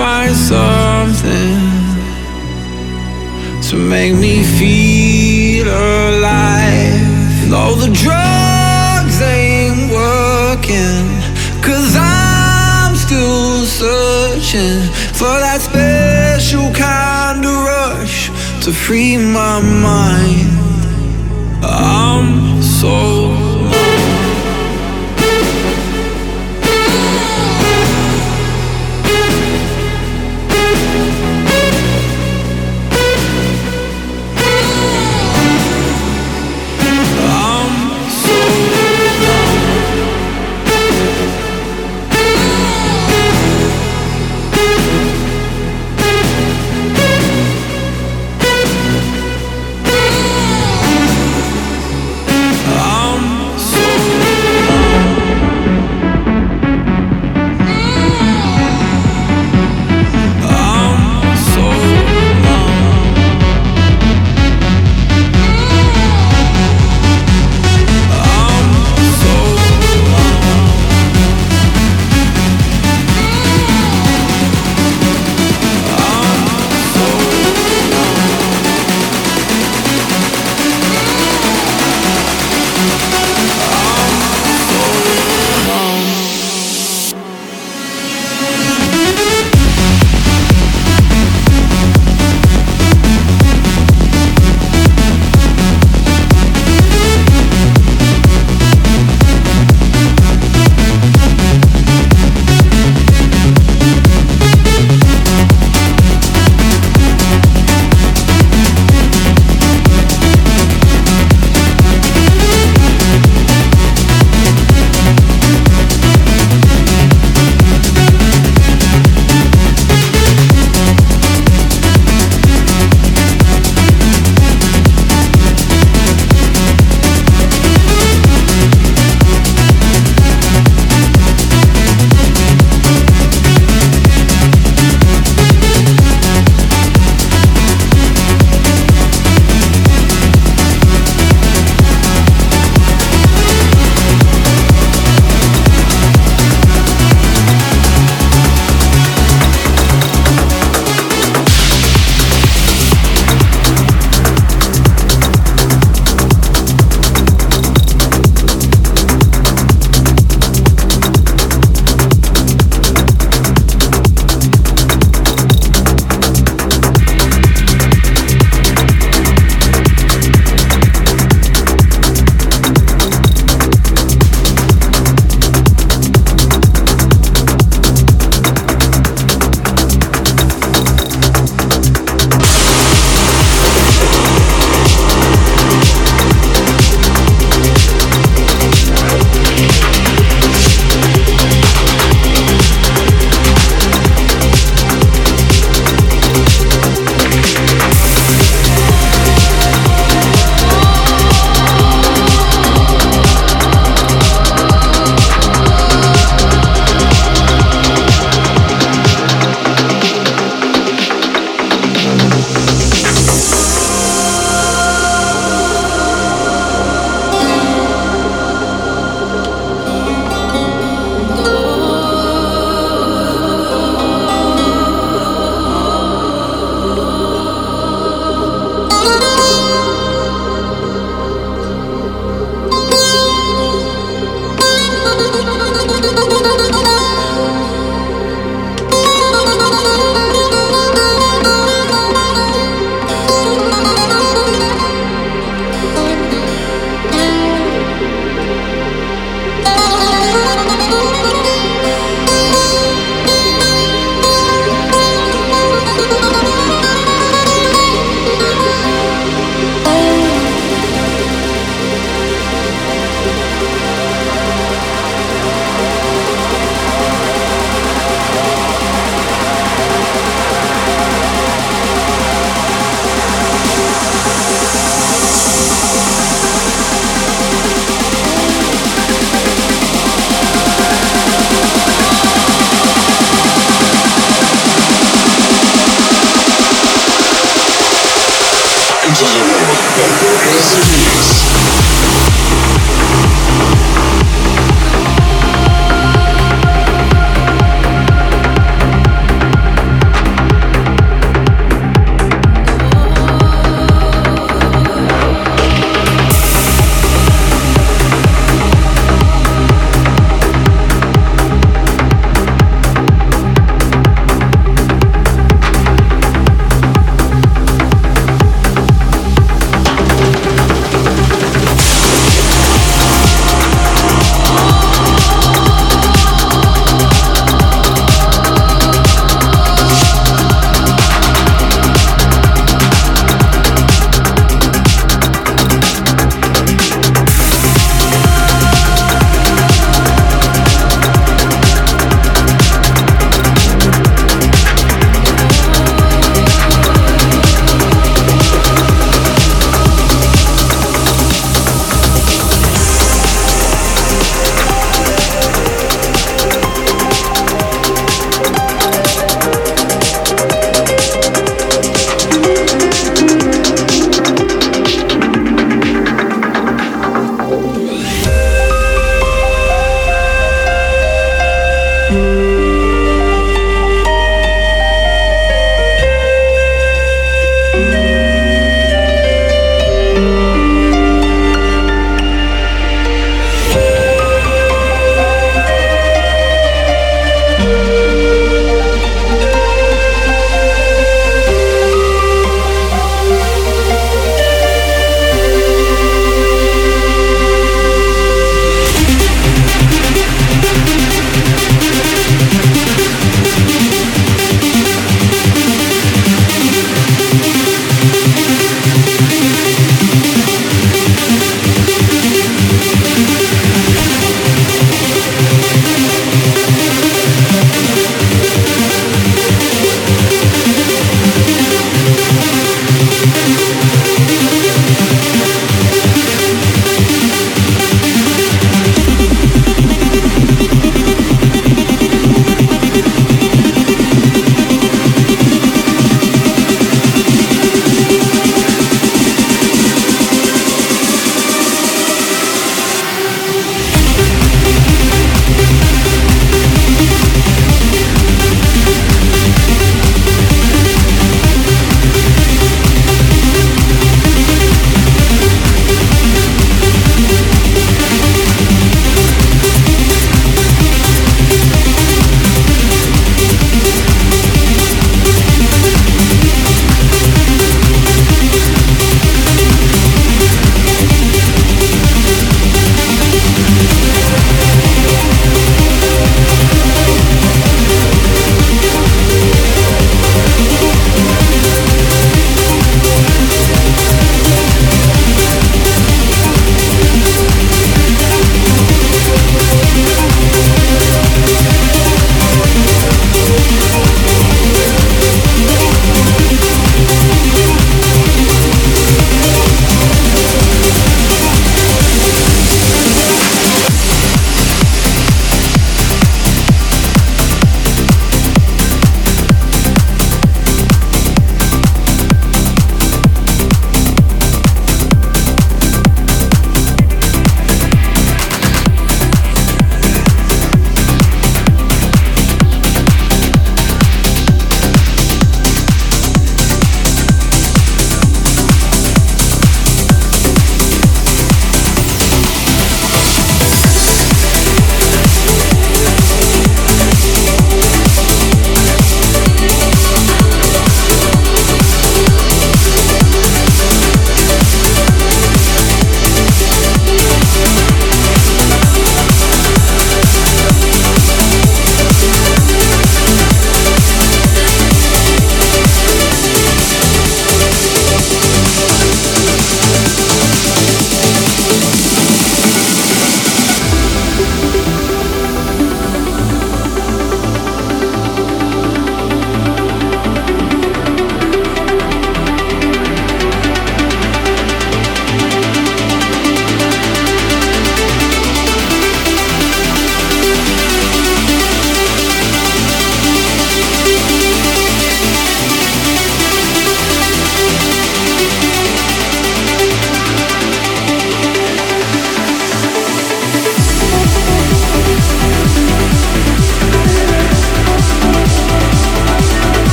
find something to make me feel alive. No, the drugs ain't working, 'cause I'm still searching for that special kind of rush to free my mind. I'm so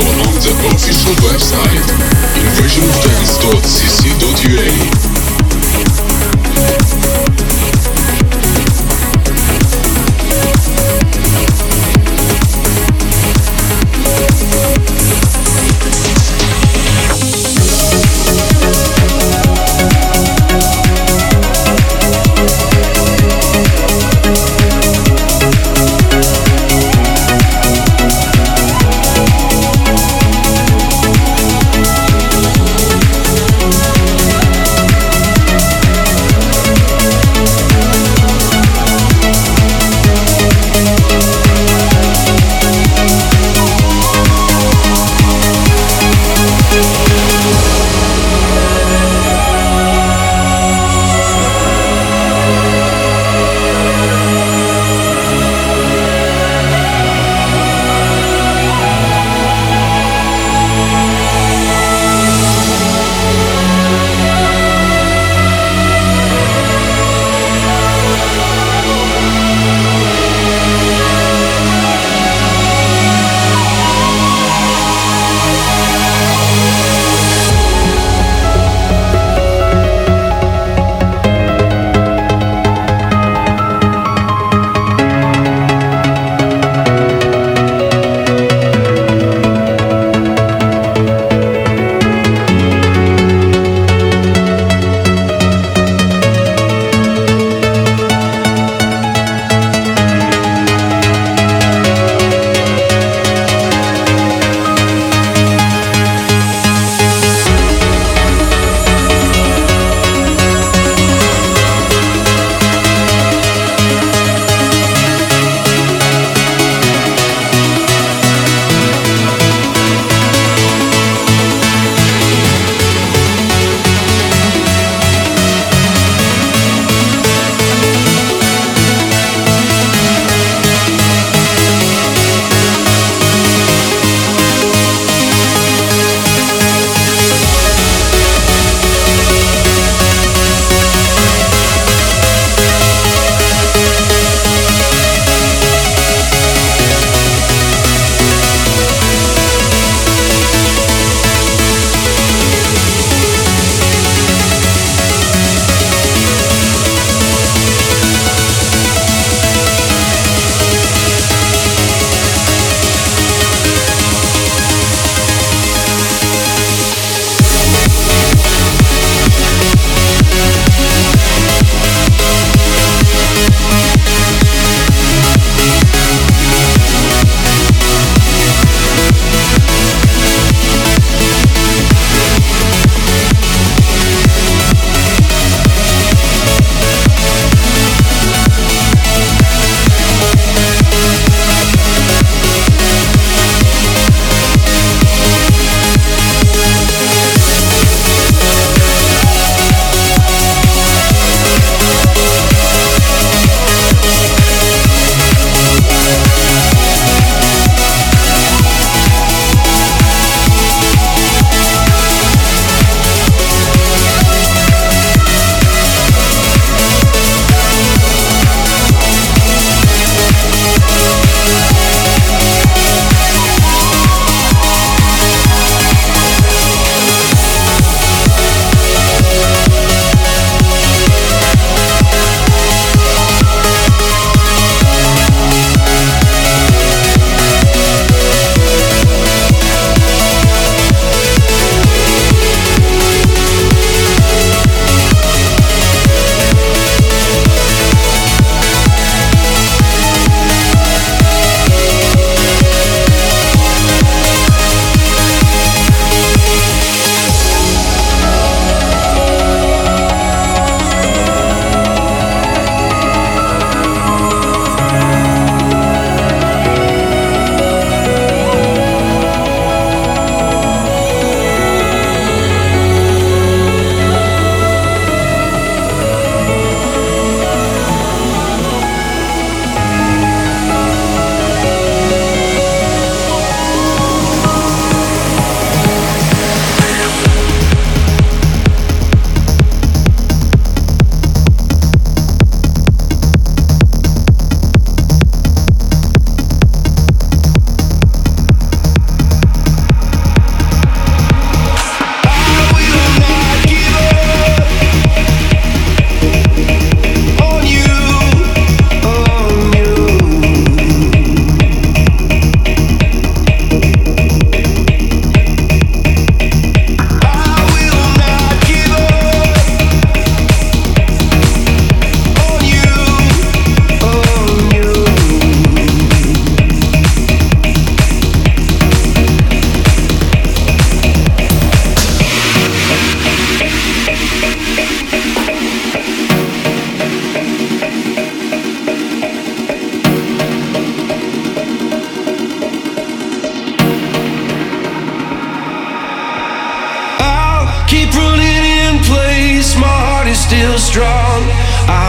zone of the official website invasionoftrance.cc.ua.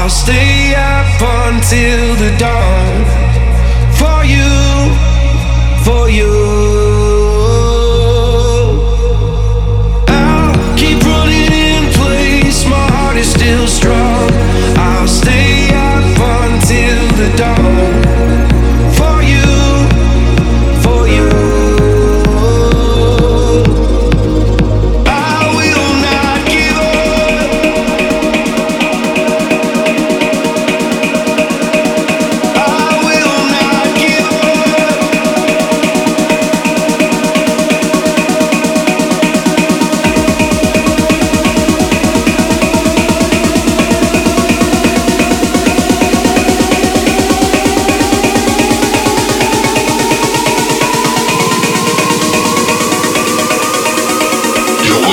I'll stay up until the dawn for you, for you.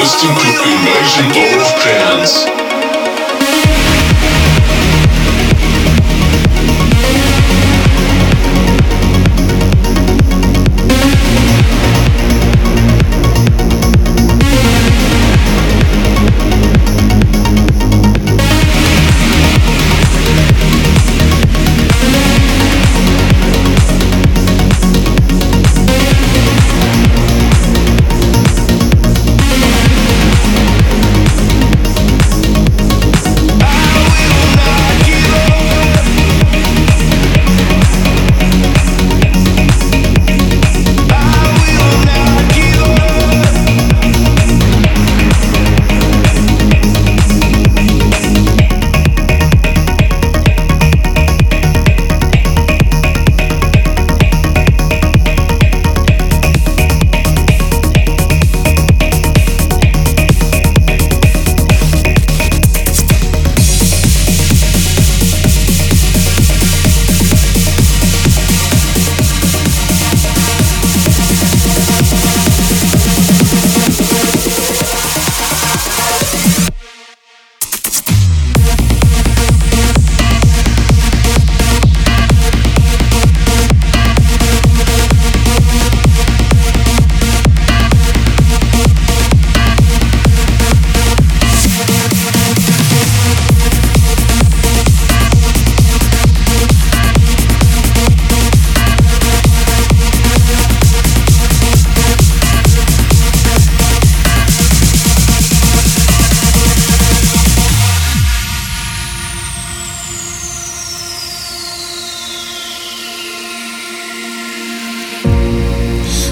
Listening to Invasion of Trance.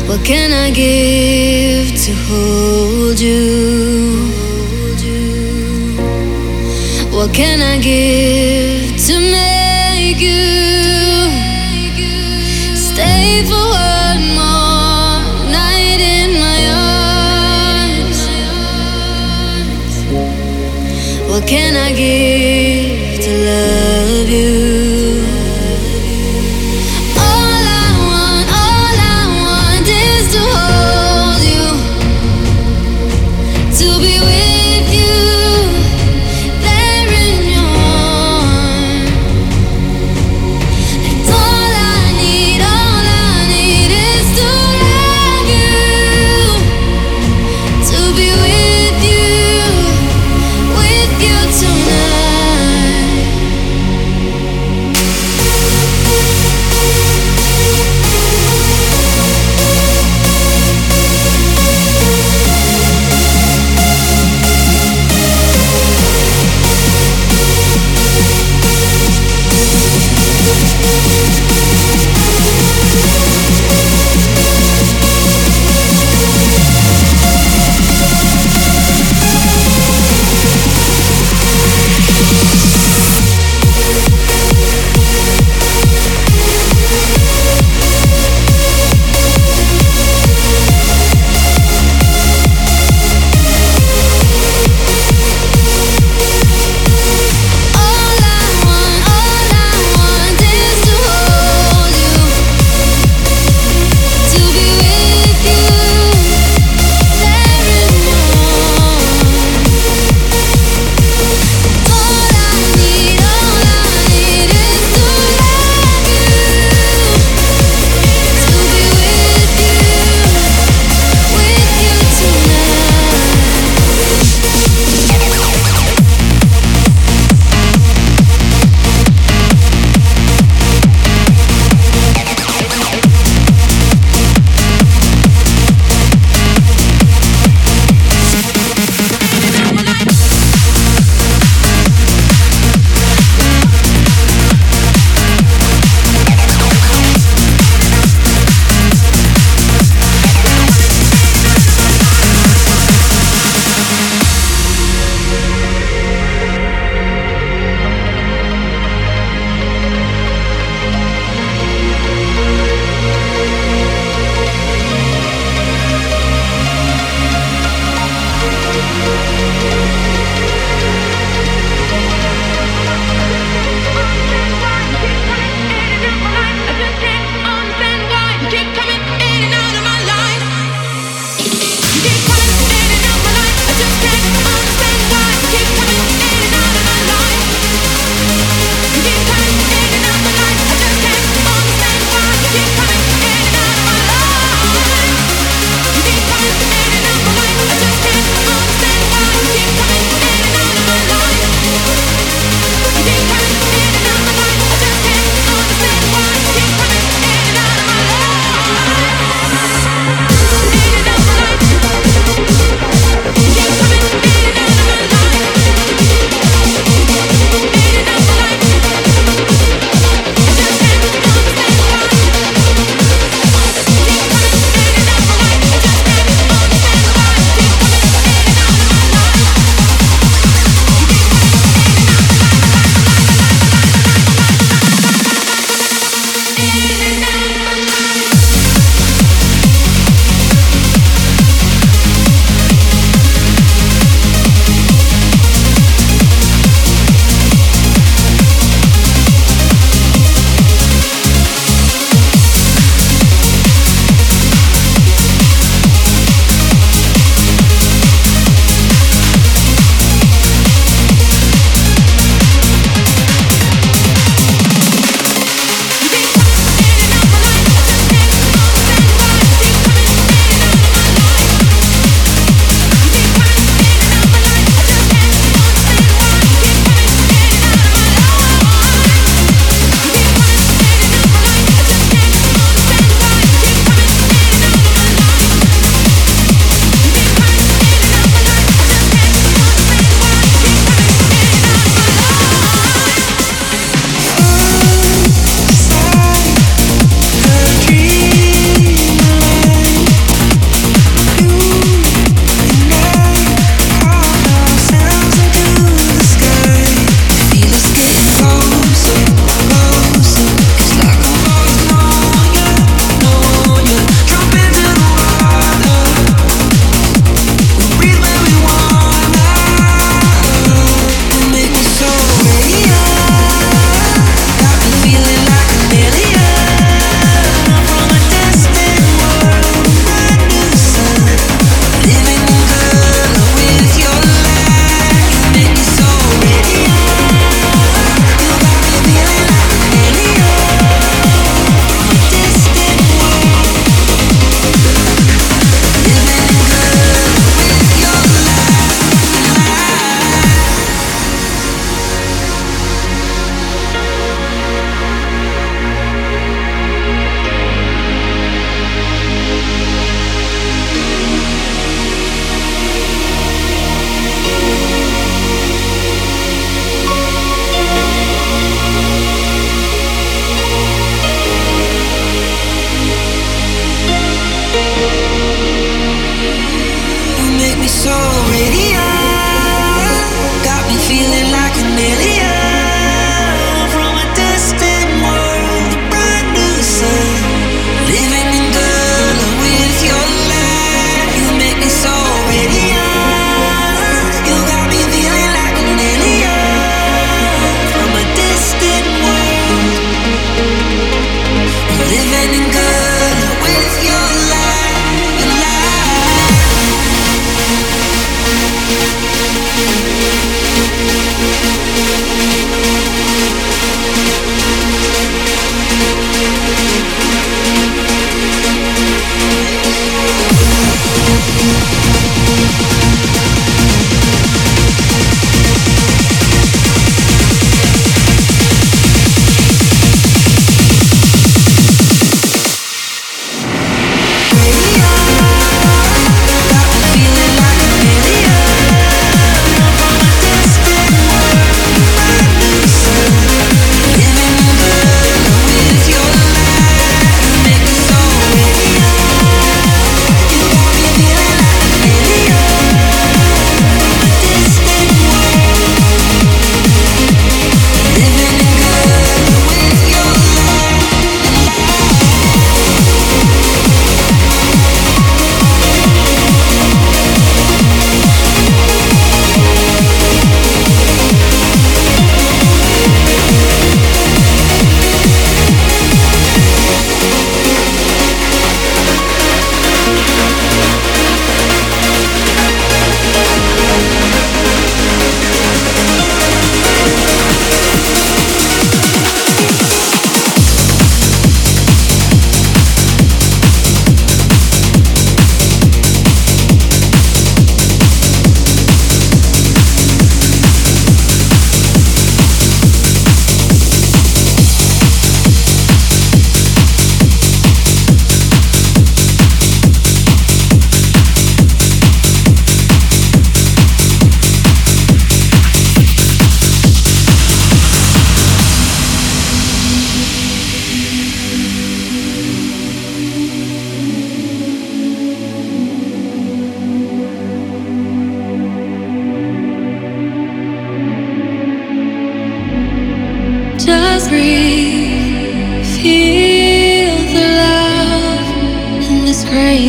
What can I give to hold you? What can I give to make you stay for one more night in my arms? What can I give to love you? Be with you tonight.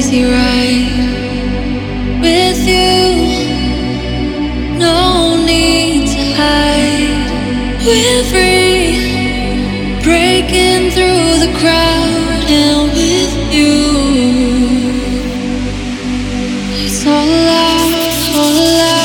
crazy ride with you. No need to hide. We're free, breaking through the crowd, and with you, it's all allowed, all allowed.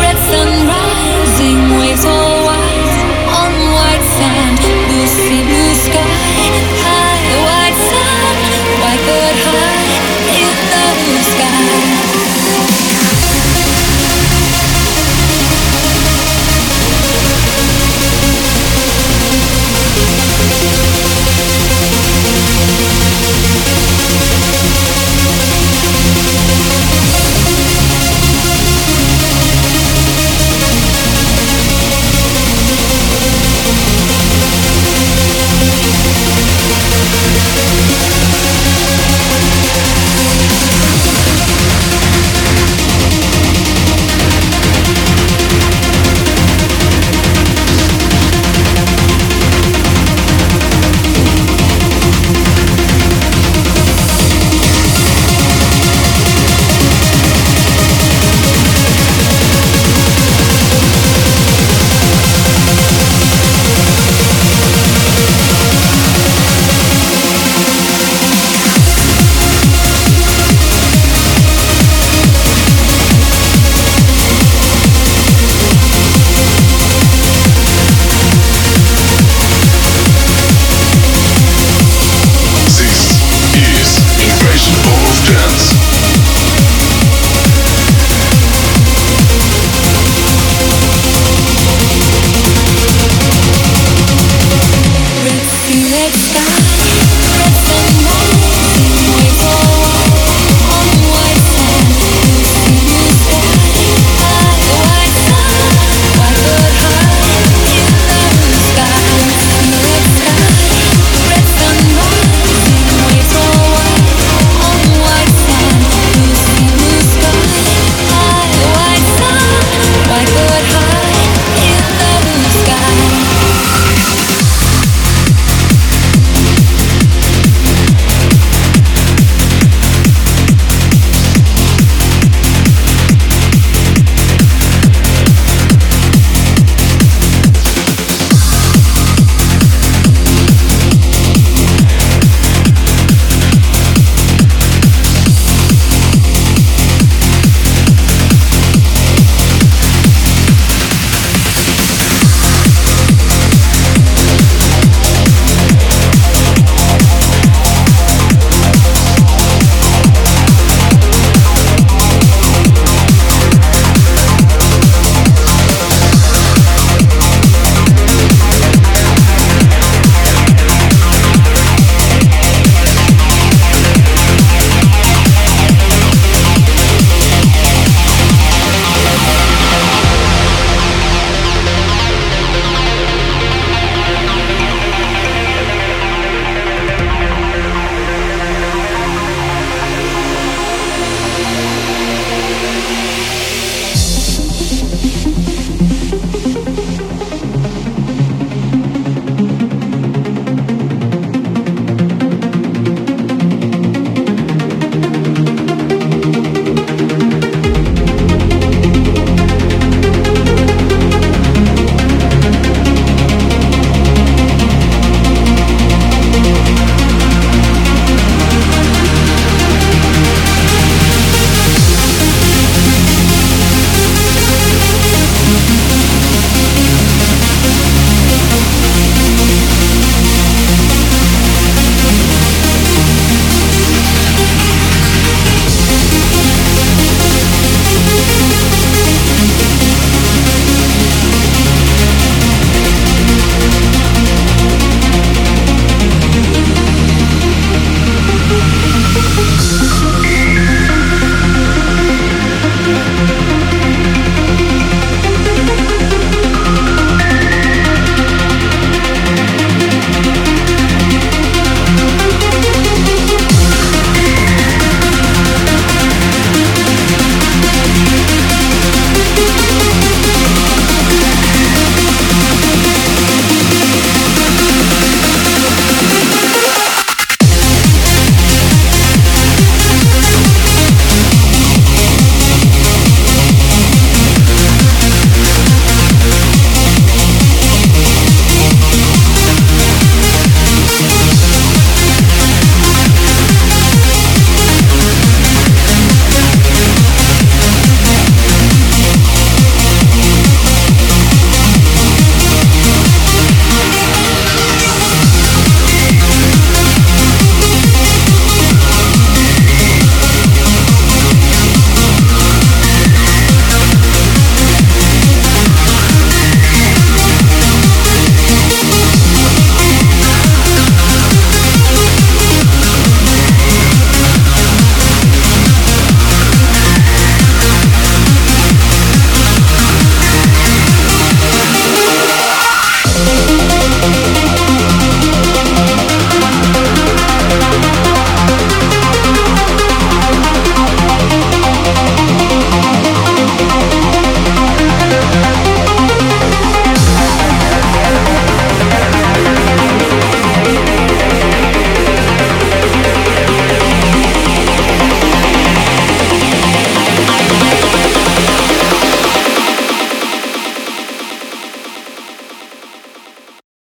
Red sun rising waves.